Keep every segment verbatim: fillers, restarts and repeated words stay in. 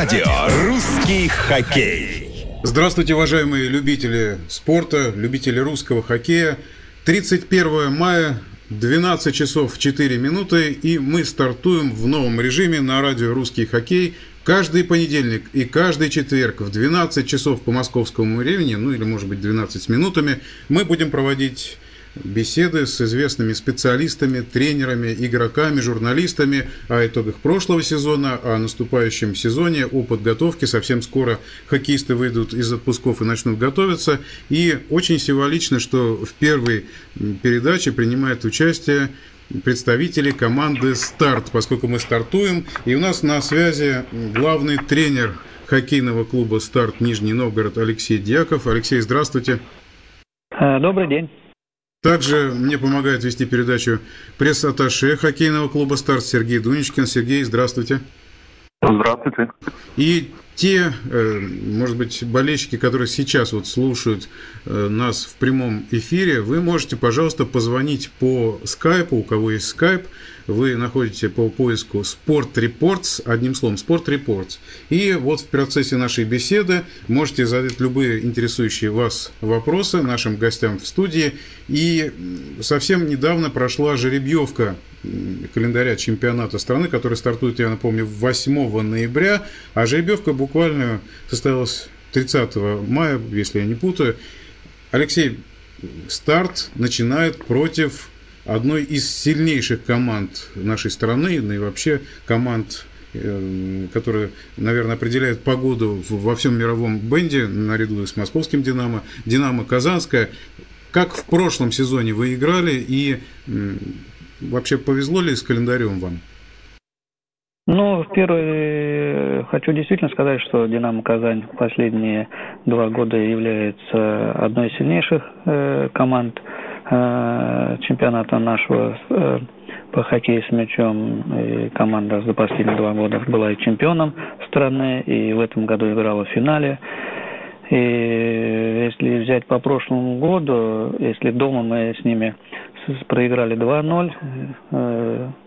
Радио «Русский хоккей». Здравствуйте, уважаемые любители спорта, любители русского хоккея. тридцать первое мая, двенадцать часов четыре минуты, и мы стартуем в новом режиме на радио «Русский хоккей». Каждый понедельник и каждый четверг в двенадцать часов по московскому времени, ну или, может быть, двенадцать с минутами, мы будем проводить беседы с известными специалистами, тренерами, игроками, журналистами о итогах прошлого сезона, о наступающем сезоне, о подготовке. Совсем скоро хоккеисты выйдут из отпусков и начнут готовиться. И очень символично, что в первой передаче принимает участие представители команды «Старт», поскольку мы стартуем. И у нас на связи главный тренер хоккейного клуба «Старт» Нижний Новгород Алексей Дьяков. Алексей, здравствуйте. Добрый день. Также мне помогает вести передачу пресс-атташе хоккейного клуба «Старт» Сергей Дуничкин. Сергей, здравствуйте. Здравствуйте. И те, может быть, болельщики, которые сейчас вот слушают нас в прямом эфире, вы можете, пожалуйста, позвонить по скайпу, у кого есть скайп, вы находите по поиску «Sport Reports», одним словом, «Sport Reports». И вот в процессе нашей беседы можете задать любые интересующие вас вопросы нашим гостям в студии. И совсем недавно прошла жеребьевка календаря чемпионата страны, который стартует, я напомню, восьмого ноября, а жеребьевка буквально состоялась тридцатого мая, если я не путаю. Алексей, «Старт» начинает против одной из сильнейших команд нашей страны, ну и вообще команд, которые, наверное, определяют погоду во всем мировом бенде, наряду с московским «Динамо», «Динамо-Казанская». Как в прошлом сезоне вы играли, и вообще повезло ли с календарем вам? Ну, в первую хочу действительно сказать, что «Динамо-Казань» последние два года является одной из сильнейших э, команд э, чемпионата нашего э, по хоккею с мячом. И команда за последние два года была и чемпионом страны, и в этом году играла в финале. И если взять по прошлому году, если дома мы с ними проиграли два ноль,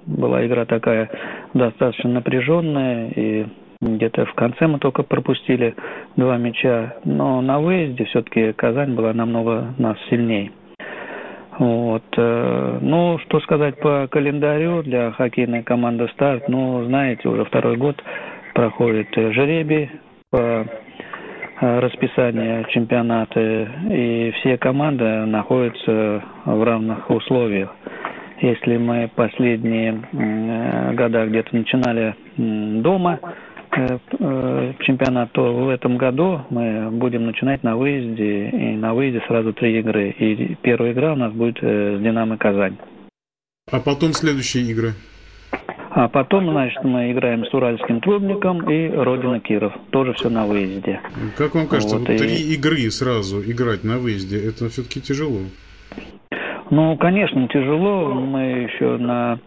была игра такая достаточно напряженная, и где-то в конце мы только пропустили два мяча, но на выезде все-таки Казань была намного нас сильнее. Вот. Ну, что сказать по календарю для хоккейной команды «Старт», ну, знаете, уже второй год проходит жеребий по расписание чемпионата, и все команды находятся в равных условиях. Если мы последние года где-то начинали дома чемпионат, то в этом году мы будем начинать на выезде, и на выезде сразу три игры. И первая игра у нас будет с «Динамо» Казань. А потом следующие игры? А потом, значит, мы играем с Уральским Трубником и Родина Киров. Тоже все на выезде. Как вам кажется, вот, вот и... три игры сразу играть на выезде, это все-таки тяжело? Ну, конечно, тяжело. Мы еще на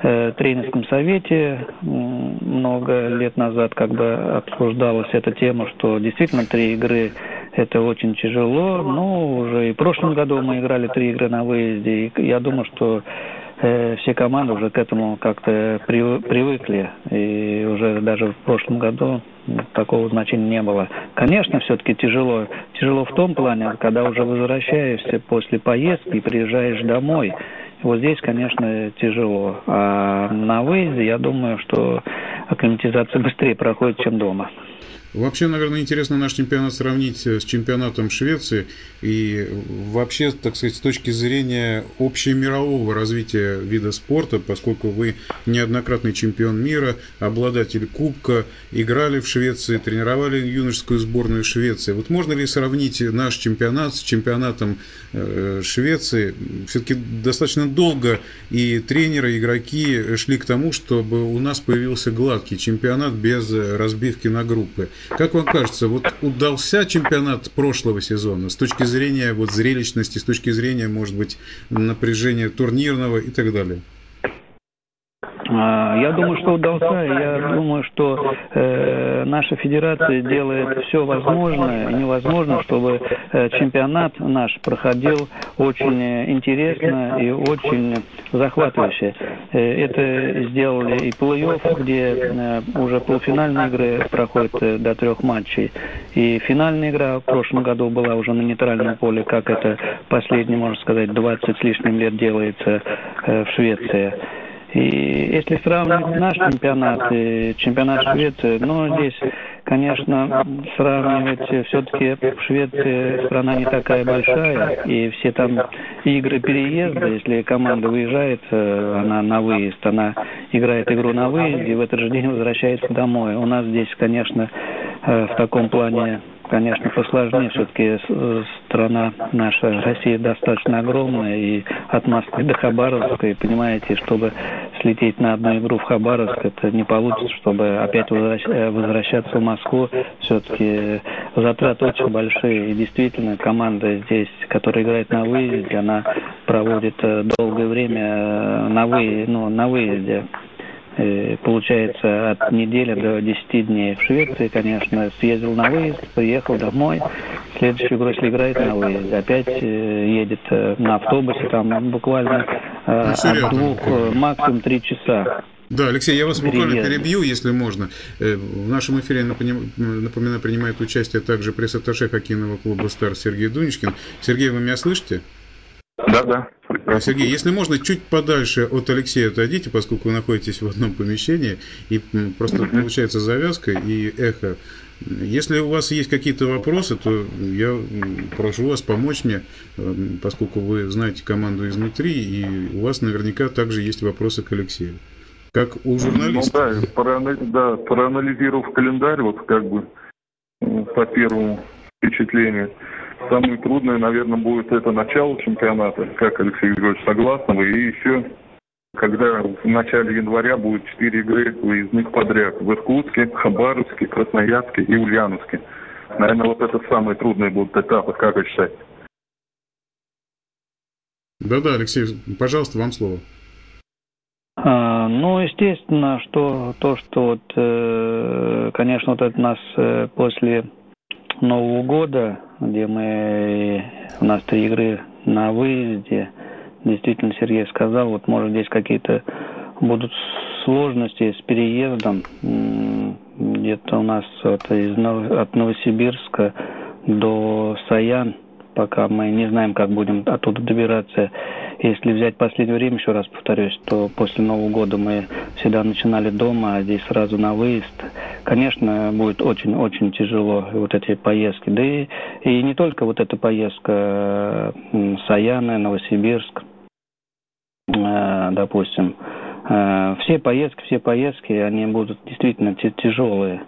э, тренерском совете много лет назад как бы обсуждалась эта тема, что действительно три игры это очень тяжело. Ну, уже и в прошлом году мы играли три игры на выезде. И я думаю, что все команды уже к этому как-то привыкли, и уже даже в прошлом году такого значения не было. Конечно, все-таки тяжело. Тяжело в том плане, когда уже возвращаешься после поездки и приезжаешь домой. Вот здесь, конечно, тяжело. А на выезде, я думаю, что акклиматизация быстрее проходит, чем дома. Вообще, наверное, интересно наш чемпионат сравнить с чемпионатом Швеции и вообще, так сказать, с точки зрения общемирового развития вида спорта, поскольку вы неоднократный чемпион мира, обладатель кубка, играли в Швеции, тренировали юношескую сборную Швеции. Вот можно ли сравнить наш чемпионат с чемпионатом э, Швеции? Все-таки достаточно долго и тренеры, и игроки шли к тому, чтобы у нас появился гладкий чемпионат без разбивки на группы. Как вам кажется, вот удался чемпионат прошлого сезона с точки зрения вот зрелищности, с точки зрения, может быть, напряжения турнирного и так далее? Я думаю, что удался. Я думаю, что э, наша федерация делает все возможное и невозможное, чтобы э, чемпионат наш проходил очень интересно и очень захватывающе. Э, это сделали и плей-офф, где э, уже полуфинальные игры проходят э, до трех матчей. И финальная игра в прошлом году была уже на нейтральном поле, как это последние, можно сказать, двадцать с лишним лет делается э, в Швеции. И если сравнивать наш чемпионат и чемпионат Швеции, ну, здесь, конечно, сравнивать все-таки в Швеции страна не такая большая, и все там игры переезда, если команда выезжает, она на выезд, она играет игру на выезде, и в этот же день возвращается домой. У нас здесь, конечно, в таком плане... Конечно, посложнее. Все-таки страна наша, Россия, достаточно огромная. И от Москвы до Хабаровска. И понимаете, чтобы слететь на одну игру в Хабаровск, это не получится. Чтобы опять возвращаться в Москву, все-таки затраты очень большие. И действительно, команда здесь, которая играет на выезде, она проводит долгое время на, вы... ну, на выезде. Получается, от недели до десяти дней. В Швеции, конечно, съездил на выезд, приехал домой. Следующую игру, если играет на выезде, опять едет на автобусе, там буквально э, от двух, максимум три часа. Да, Алексей, я вас буквально перебью, если можно. В нашем эфире, напоминаю, принимает участие также пресс-атташе хоккейного клуба «Старт» Сергей Дуничкин. Сергей, вы меня слышите? Да, да. Сергей, если можно, чуть подальше от Алексея отойдите, поскольку вы находитесь в одном помещении, и просто получается завязка и эхо. Если у вас есть какие-то вопросы, то я прошу вас помочь мне, поскольку вы знаете команду изнутри, и у вас наверняка также есть вопросы к Алексею. Как у журналиста. Ну, да, проанализ, да, проанализировав календарь, вот как бы по первому впечатлению, самое трудное, наверное, будет это начало чемпионата, как Алексей Григорьевич согласен, и еще, когда в начале января будет четыре игры выездных подряд в Иркутске, Хабаровске, Красноярске и Ульяновске. Наверное, вот это самые трудные будут этапы, как вы считаете? Да-да, Алексей, пожалуйста, вам слово. Ну, естественно, что то, что, вот, конечно, вот это нас после Нового года, где мы, у нас три игры на выезде, действительно, Сергей сказал, вот, может, здесь какие-то будут сложности с переездом, где-то у нас вот, из, от Новосибирска до Саян, пока мы не знаем, как будем оттуда добираться. Если взять последнее время, еще раз повторюсь, то после Нового года мы всегда начинали дома, а здесь сразу на выезд. Конечно, будет очень-очень тяжело вот эти поездки. Да и, и не только вот эта поездка Саяны, Новосибирск, допустим. Все поездки, все поездки, они будут действительно тяжелые.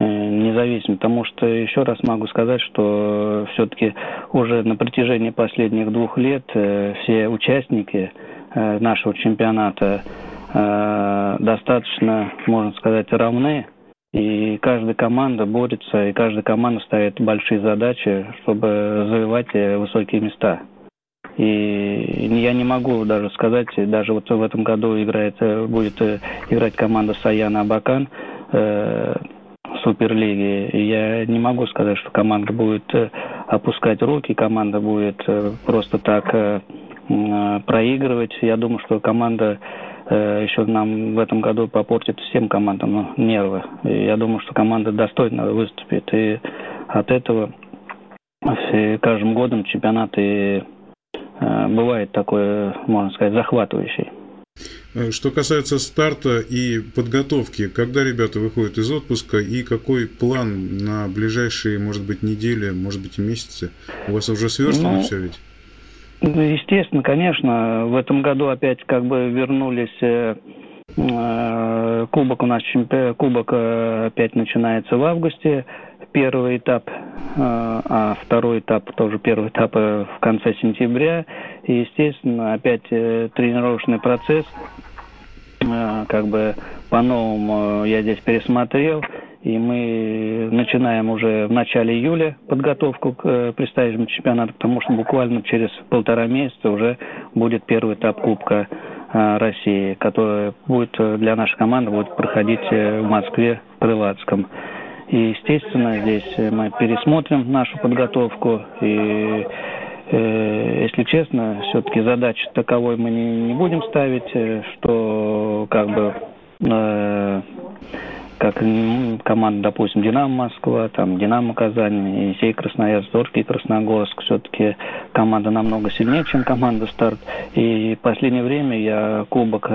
Независимо, потому что еще раз могу сказать, что все-таки уже на протяжении последних двух лет все участники нашего чемпионата достаточно, можно сказать, равны, и каждая команда борется, и каждая команда ставит большие задачи, чтобы завоевать высокие места. И я не могу даже сказать, даже вот в этом году играет, будет играть команда Саяна-Абакан Суперлиги. Я не могу сказать, что команда будет опускать руки, команда будет просто так проигрывать. Я думаю, что команда еще нам в этом году попортит всем командам нервы. Я думаю, что команда достойно выступит. И от этого каждым годом чемпионат и бывает такой, можно сказать, захватывающий. Что касается старта и подготовки, когда ребята выходят из отпуска и какой план на ближайшие, может быть, недели, может быть, и месяцы? У вас уже сверстано ну, все ведь? Естественно, конечно. В этом году опять как бы вернулись... Э, э, кубок у нас, чемпи... кубок э, опять начинается в августе. Первый этап, а второй этап, тоже первый этап в конце сентября. И, естественно, опять тренировочный процесс. Как бы по-новому я здесь пересмотрел. И мы начинаем уже в начале июля подготовку к предстоящему чемпионату, потому что буквально через полтора месяца уже будет первый этап Кубка России, которая будет для нашей команды будет проходить в Москве, в Крылатском. И, естественно, здесь мы пересмотрим нашу подготовку. И, э, если честно, все-таки задачи таковой мы не, не будем ставить, что как бы... Э, как команда, допустим, Динамо-Москва, там Динамо-Казань, Исей-Красноярск, Зоркий-Красногорск. Все-таки команда намного сильнее, чем команда «Старт». И в последнее время я Кубок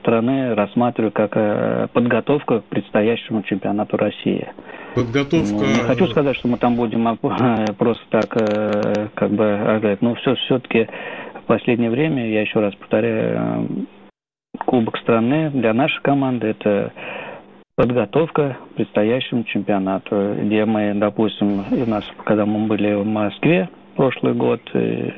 страны рассматриваю как подготовка к предстоящему чемпионату России. Подготовка... Не хочу сказать, что мы там будем просто так, как бы, но все, все-таки в последнее время, я еще раз повторяю, Кубок страны для нашей команды – это... подготовка к предстоящему чемпионату, где мы, допустим, у нас, когда мы были в Москве прошлый год, и,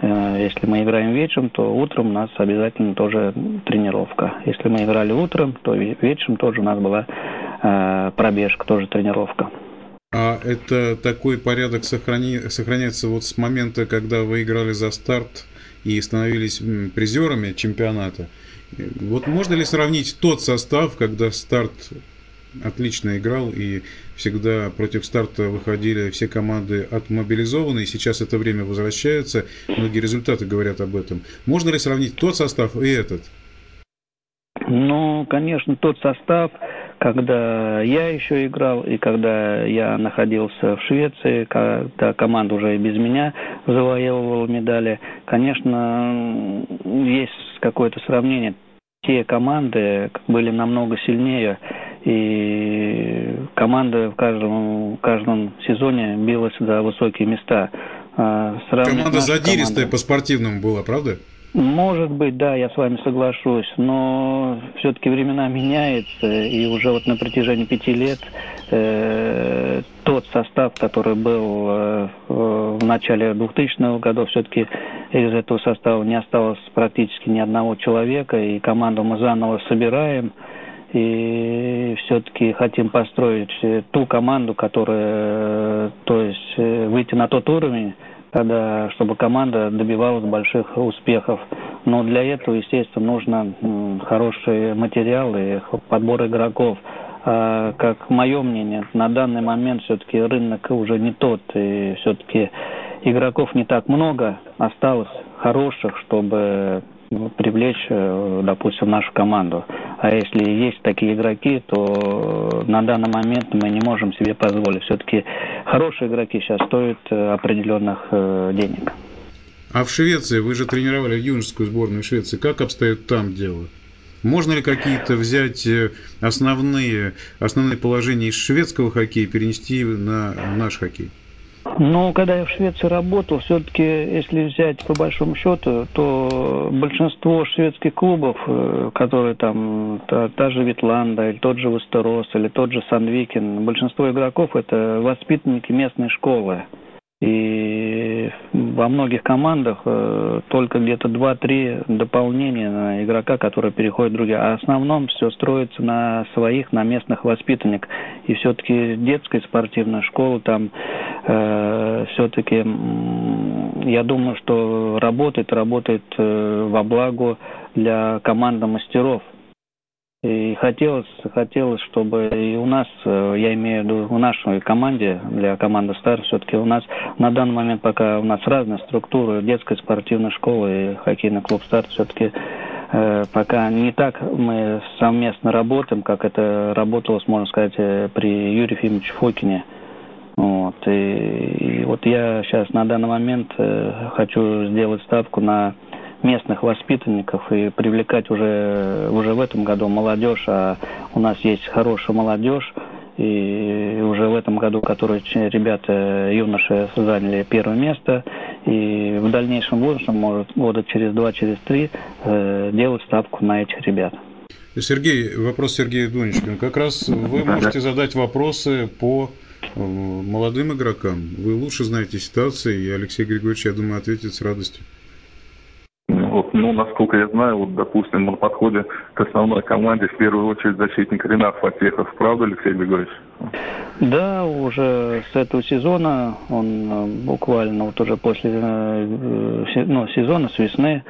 э, если мы играем вечером, то утром у нас обязательно тоже тренировка. Если мы играли утром, то вечером тоже у нас была э, пробежка, тоже тренировка. А это такой порядок сохрани... сохраняется вот с момента, когда вы играли за «Старт» и становились призерами чемпионата? Вот можно ли сравнить тот состав, когда «Старт» отлично играл и всегда против «Старта» выходили все команды отмобилизованные, сейчас это время возвращается, многие результаты говорят об этом. Можно ли сравнить тот состав и этот? Ну, конечно, тот состав, когда я еще играл и когда я находился в Швеции, когда команда уже и без меня завоевывала медали, конечно, есть какое-то сравнение. Те команды были намного сильнее, и команда в каждом, в каждом сезоне билась за высокие места. Сравнить команда задиристая команда... по-спортивному была, правда? Может быть, да, я с вами соглашусь, но все-таки времена меняются, и уже вот на протяжении пяти лет э, тот состав, который был э, в начале двухтысячных годов, все-таки из этого состава не осталось практически ни одного человека, и команду мы заново собираем, и все-таки хотим построить ту команду, которая, то есть выйти на тот уровень, когда, чтобы команда добивалась больших успехов. Но для этого, естественно, нужно хороший материал и подбор игроков. А, как мое мнение, на данный момент все-таки рынок уже не тот. И все-таки игроков не так много осталось хороших, чтобы привлечь, допустим, нашу команду. А если есть такие игроки, то на данный момент мы не можем себе позволить. Все-таки хорошие игроки сейчас стоят определенных денег. А в Швеции, вы же тренировали юношескую сборную Швеции, как обстоит там дело? Можно ли какие-то взять основные, основные положения из шведского хоккея и перенести на наш хоккей? Ну, когда я в Швеции работал, все-таки, если взять по большому счету, то большинство шведских клубов, которые там, та, та же Ветланда, или тот же Вестерос, или тот же Санвикин, большинство игроков – это воспитанники местной школы. И во многих командах только где-то два-три дополнения на игрока, которые переходят в другие. А в основном все строится на своих, на местных воспитанниках. И все-таки детская спортивная школа там э, все-таки, я думаю, что работает, работает э, во благо для команды мастеров. И хотелось, хотелось, чтобы и у нас, я имею в виду в нашей команде, для команды «Старт», все-таки у нас на данный момент пока у нас разная структура детской спортивной школы и хоккейный клуб «Старт», все-таки э, пока не так мы совместно работаем, как это работалось, можно сказать, при Юрии Фимовиче Фокине. Вот. И, и вот я сейчас на данный момент э, хочу сделать ставку на местных воспитанников и привлекать уже, уже в этом году молодежь, а у нас есть хорошая молодежь, и уже в этом году, которые ребята, юноши, заняли первое место, и в дальнейшем будущем, может, года через два, через три, э, делать ставку на этих ребят. Сергей, вопрос Сергея Дуничкина. Как раз вы можете задать вопросы по молодым игрокам. Вы лучше знаете ситуацию, и Алексей Григорьевич, я думаю, ответит с радостью. Вот, ну, насколько я знаю, вот, допустим, на подходе к основной команде в первую очередь защитник Ренат Фаттахов. Правда, Алексей Григорьевич? Да, уже с этого сезона, он буквально вот уже после ну, сезона, с весны,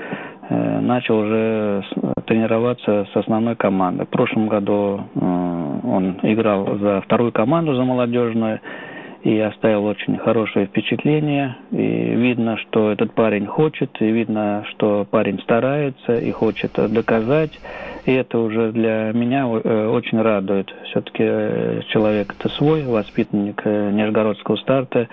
начал уже тренироваться с основной командой. В прошлом году он играл за вторую команду, за молодежную, и оставил очень хорошее впечатление. И видно, что этот парень хочет, и видно, что парень старается и хочет доказать. И это уже для меня очень радует. Все-таки человек-то свой, воспитанник Нижегородского старта.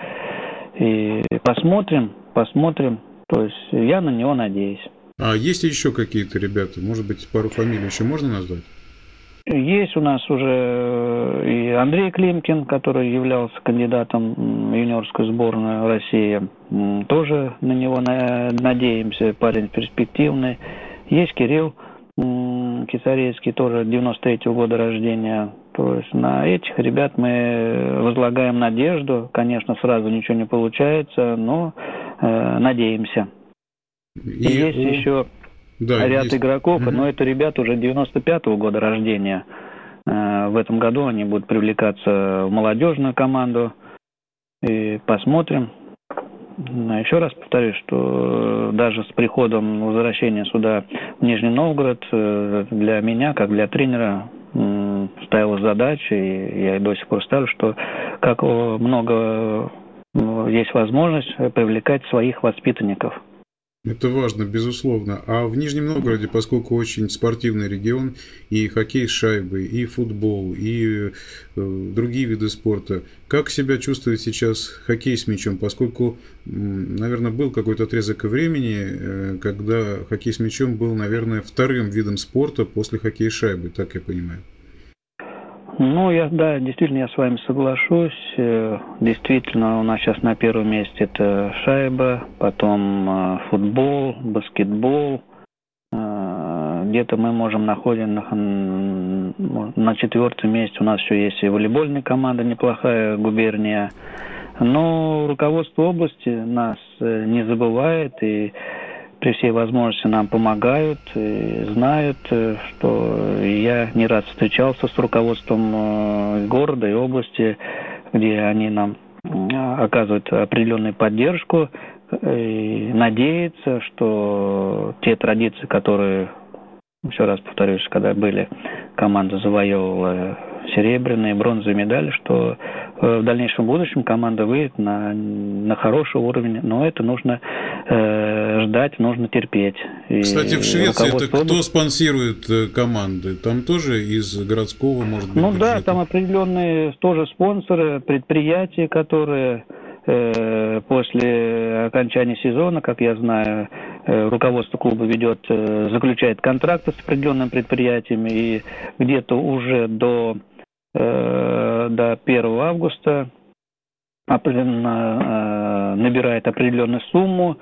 И посмотрим, посмотрим. То есть я на него надеюсь. А есть еще какие-то ребята? Может быть, пару фамилий еще можно назвать? Есть у нас уже и Андрей Климкин, который являлся кандидатом в юниорскую сборную России. Тоже на него надеемся, парень перспективный. Есть Кирилл Кисарейский, тоже девяносто третьего года рождения. То есть на этих ребят мы возлагаем надежду. Конечно, сразу ничего не получается, но э, надеемся. И есть у... еще да, ряд есть. игроков, угу. но это ребята уже девяносто пятого года рождения. Э, в этом году они будут привлекаться в молодежную команду. И посмотрим. Еще раз повторюсь, что даже с приходом возвращения сюда в Нижний Новгород для меня, как для тренера, ставилась задача, и я и до сих пор ставлю, что как много есть возможность привлекать своих воспитанников. Это важно, безусловно. А в Нижнем Новгороде, поскольку очень спортивный регион, и хоккей с шайбой, и футбол, и э, другие виды спорта, как себя чувствует сейчас хоккей с мячом? Поскольку, наверное, был какой-то отрезок времени, э, когда хоккей с мячом был, наверное, вторым видом спорта после хоккея с шайбой, так я понимаю. Ну, я, да, действительно, я с вами соглашусь. Действительно, у нас сейчас на первом месте это шайба, потом футбол, баскетбол. Где-то мы можем находим на четвертом месте. У нас еще есть и волейбольная команда, неплохая губерния. Но руководство области нас не забывает и при всей возможности нам помогают, и знают, что я не раз встречался с руководством города и области, где они нам оказывают определенную поддержку, и надеются, что те традиции, которые, еще раз повторюсь, когда были, команда завоевывала серебряные, бронзовые медали, что в дальнейшем будущем команда выйдет на, на хороший уровень, но это нужно э, ждать, нужно терпеть. И кстати, в Швеции это кто области... спонсирует команды? Там тоже из городского, может быть? Ну бюджета? Да, там определенные тоже спонсоры, предприятия, которые э, после окончания сезона, как я знаю, руководство клуба ведет, заключает контракты с определенными предприятиями, и где-то уже до, э, до первого августа набирает определенную сумму,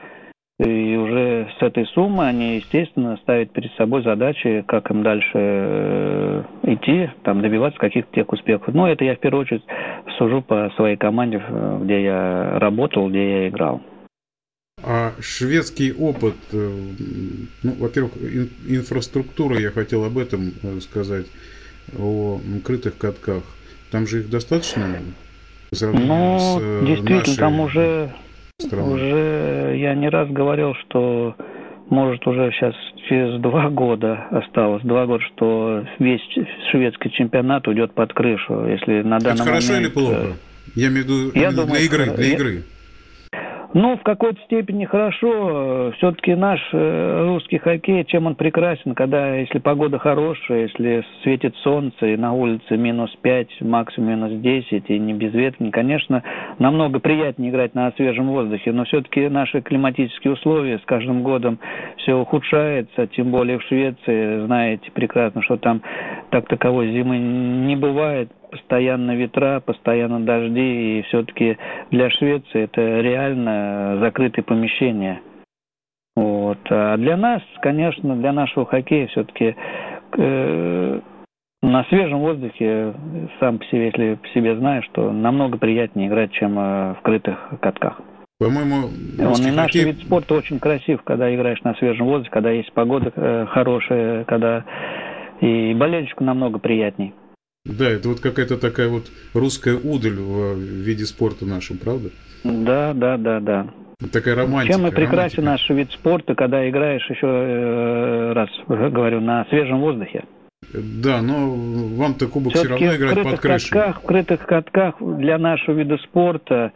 и уже с этой суммы они, естественно, ставят перед собой задачи, как им дальше идти, там, добиваться каких-то тех успехов. Но это я в первую очередь сужу по своей команде, где я работал, где я играл. А шведский опыт, ну, во-первых, ин- инфраструктура, я хотел об этом сказать, о крытых катках. Там же их достаточно? Ну, действительно, там уже, уже, я не раз говорил, что, может, уже сейчас через два года осталось, два года, что весь шведский чемпионат уйдет под крышу. Если на данный Это хорошо момент, или плохо? Я имею в виду я для думаю, игры, для я... игры. Ну, в какой-то степени хорошо. Все-таки наш русский хоккей, чем он прекрасен, когда, если погода хорошая, если светит солнце, и на улице минус пять, максимум минус десять, и не безветренно, конечно, намного приятнее играть на свежем воздухе, но все-таки наши климатические условия с каждым годом все ухудшается, тем более в Швеции, знаете прекрасно, что там так таковой зимы не бывает. Постоянно ветра, постоянно дожди, и все-таки для Швеции это реально закрытые помещения. Вот. А для нас, конечно, для нашего хоккея все-таки э, на свежем воздухе, сам по себе, если по себе знаю, что намного приятнее играть, чем в крытых катках. По-моему, Он и наш хоккей... вид спорта очень красив, когда играешь на свежем воздухе, когда есть погода э, хорошая, когда и болельщику намного приятней. Да, это вот какая-то такая вот русская удаль в виде спорта нашем, правда? Да, да, да, да. Такая романтика. Чем и прекрасен наш вид спорта, когда играешь, еще раз говорю, на свежем воздухе. Да, но вам-то кубок все, все равно играть под крышей. В крытых катках для нашего вида спорта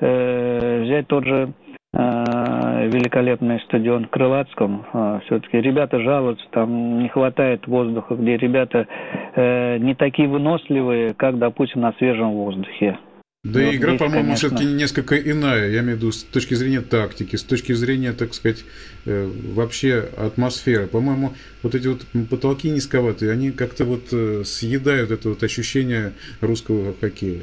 э, взять тот же э, великолепный стадион в Крылатском. Э, все-таки ребята жалуются, там не хватает воздуха, где ребята э, не такие выносливые, как, допустим, на свежем воздухе. Да вот и игра, здесь, по-моему, конечно, все-таки несколько иная, я имею в виду с точки зрения тактики, с точки зрения, так сказать, вообще атмосферы. По-моему, вот эти вот потолки низковатые, они как-то вот съедают это вот ощущение русского хоккея.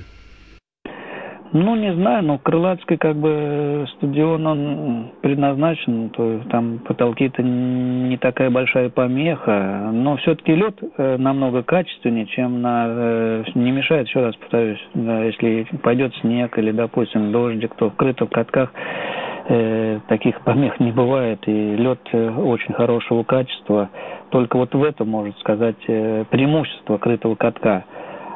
Ну, не знаю, но Крылатский как бы стадион, он предназначен, то там потолки-то не такая большая помеха, но все-таки лед намного качественнее, чем на... Не мешает, еще раз повторюсь, да, если пойдет снег или, допустим, дождик, то в крытых катках э, таких помех не бывает, и лед очень хорошего качества. Только вот в этом, можно сказать, преимущество крытого катка.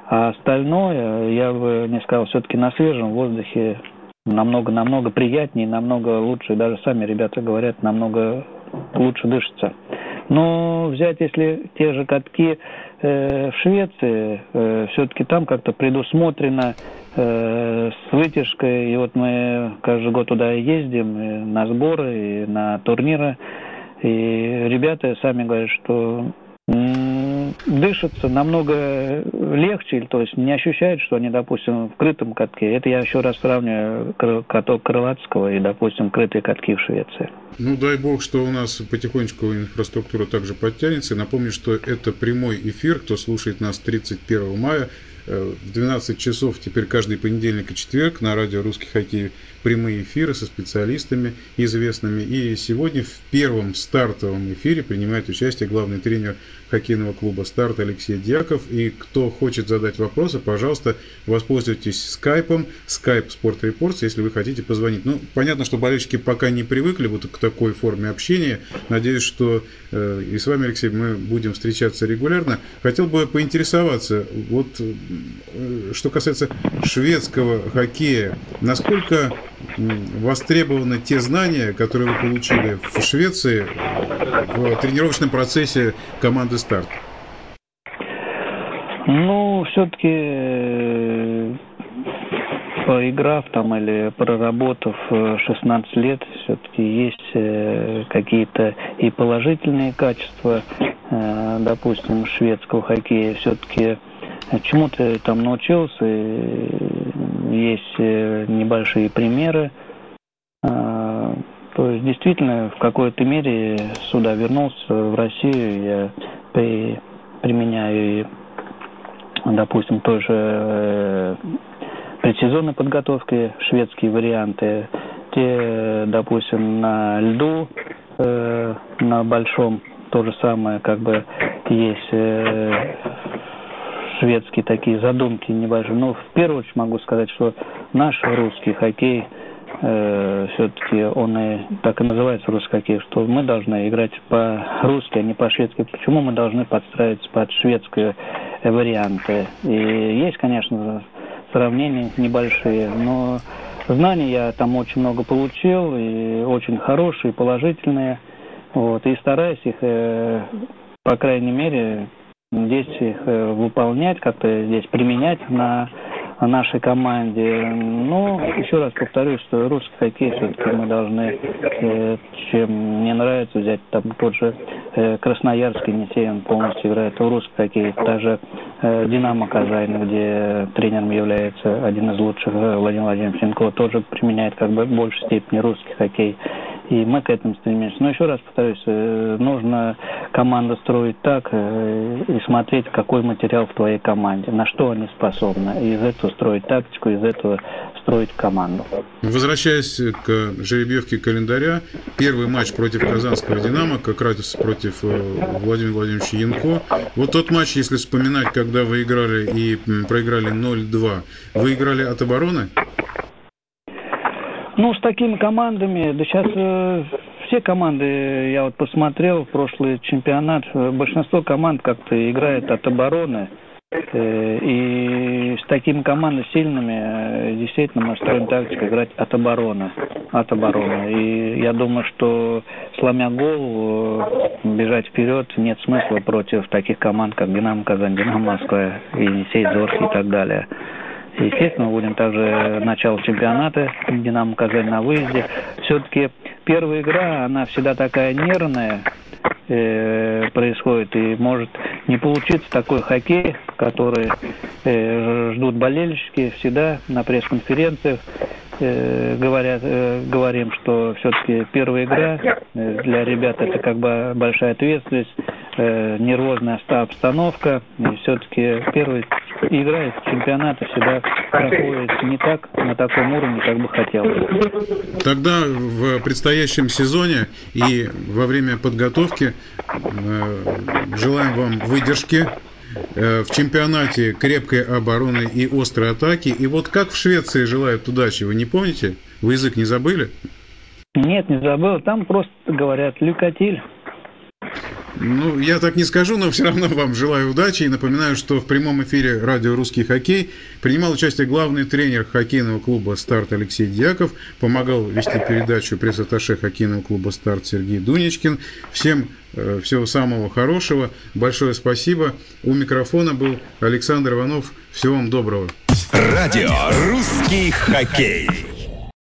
А остальное, я бы не сказал, все-таки на свежем воздухе намного-намного приятнее, намного лучше. Даже сами ребята говорят, намного лучше дышится. Но взять, если те же катки э, в Швеции, э, все-таки там как-то предусмотрено э, с вытяжкой. И вот мы каждый год туда ездим, и на сборы, и на турниры. И ребята сами говорят, что... дышится намного легче, то есть не ощущают, что они, допустим, в крытом катке. Это я еще раз сравниваю каток Крылатского и, допустим, крытые катки в Швеции. Ну, дай бог, что у нас потихонечку инфраструктура также подтянется. Напомню, что это прямой эфир, кто слушает нас тридцать первого мая. В двенадцать часов теперь каждый понедельник и четверг на радио «Русский хоккей» прямые эфиры со специалистами известными. И сегодня в первом стартовом эфире принимает участие главный тренер хоккейного клуба «Старт» Алексей Дьяков. И кто хочет задать вопросы, пожалуйста, воспользуйтесь скайпом, скайп «Спорт Репортс», если вы хотите позвонить. Ну, понятно, что болельщики пока не привыкли вот к такой форме общения. Надеюсь, что э, и с вами, Алексей, мы будем встречаться регулярно. Хотел бы поинтересоваться, вот... что касается шведского хоккея, насколько востребованы те знания, которые вы получили в Швеции в тренировочном процессе команды «Старт»? Ну, все-таки поиграв там или проработав шестнадцать лет, все-таки есть какие-то и положительные качества, допустим, шведского хоккея. Все-таки чему-то там научился, есть небольшие примеры. То есть, действительно, в какой-то мере сюда вернулся, в Россию, я при, применяю, и, допустим, той же предсезонной подготовки шведские варианты. Те, допустим, на льду, на большом, то же самое, как бы, есть... шведские такие задумки небольшие. Но в первую очередь могу сказать, что наш русский хоккей, э, все-таки он и так и называется русский хоккей, что мы должны играть по-русски, а не по-шведски. Почему мы должны подстраиваться под шведские варианты? И есть, конечно, сравнения небольшие, но знаний я там очень много получил, и очень хорошие, положительные. Вот, и стараюсь их, э, по крайней мере, здесь их выполнять, как-то здесь применять на нашей команде. Но еще раз повторюсь, что русский хоккей все-таки мы должны, чем мне нравится, взять там тот же Красноярский Енисей, он полностью играет в русский хоккей. Даже Динамо-Казань, где тренером является один из лучших Владимир Владимирович Янко, тоже применяет как бы в большей степени русский хоккей. И мы к этому стремимся. Но еще раз повторюсь, нужно команду строить так и смотреть, какой материал в твоей команде, на что они способны. И из этого строить тактику, из этого строить команду. Возвращаясь к жеребьевке календаря, первый матч против казанского «Динамо», как раз против Владимира Владимировича Янко. Вот тот матч, если вспоминать, когда вы играли и проиграли ноль-два, вы играли от обороны? Ну, с такими командами, да сейчас э, все команды, я вот посмотрел в прошлый чемпионат, большинство команд как-то играет от обороны. И с такими командами сильными действительно мы строим тактику играть от обороны. От обороны. И я думаю, что сломя голову, бежать вперед нет смысла против таких команд, как Динамо-Казань, Динамо-Москва, Енисей, Зорки и так далее. Естественно, будем также начало чемпионата, Динамо-Казань на выезде. Все-таки первая игра, она всегда такая нервная э, происходит, и может не получиться такой хоккей, который э, ждут болельщики всегда на пресс-конференциях. Э, говорят, э, говорим, что все-таки первая игра э, для ребят это как бы большая ответственность, э, нервозная обстановка, и все-таки первая игра в чемпионате всегда проходит не так, на таком уровне, как бы хотелось. Тогда в предстоящем сезоне и во время подготовки э, желаем вам выдержки. В чемпионате крепкой обороны и острой атаки. И вот как в Швеции желают удачи, вы не помните? Вы язык не забыли? Нет, не забыл. Там просто говорят «люкатиль». Ну, я так не скажу, но все равно вам желаю удачи. И напоминаю, что в прямом эфире радио «Русский хоккей» принимал участие главный тренер хоккейного клуба «Старт» Алексей Дьяков. Помогал вести передачу пресс-атташе хоккейного клуба «Старт» Сергей Дуничкин. Всем э, всего самого хорошего. Большое спасибо. У микрофона был Александр Иванов. Всего вам доброго. Радио «Русский хоккей».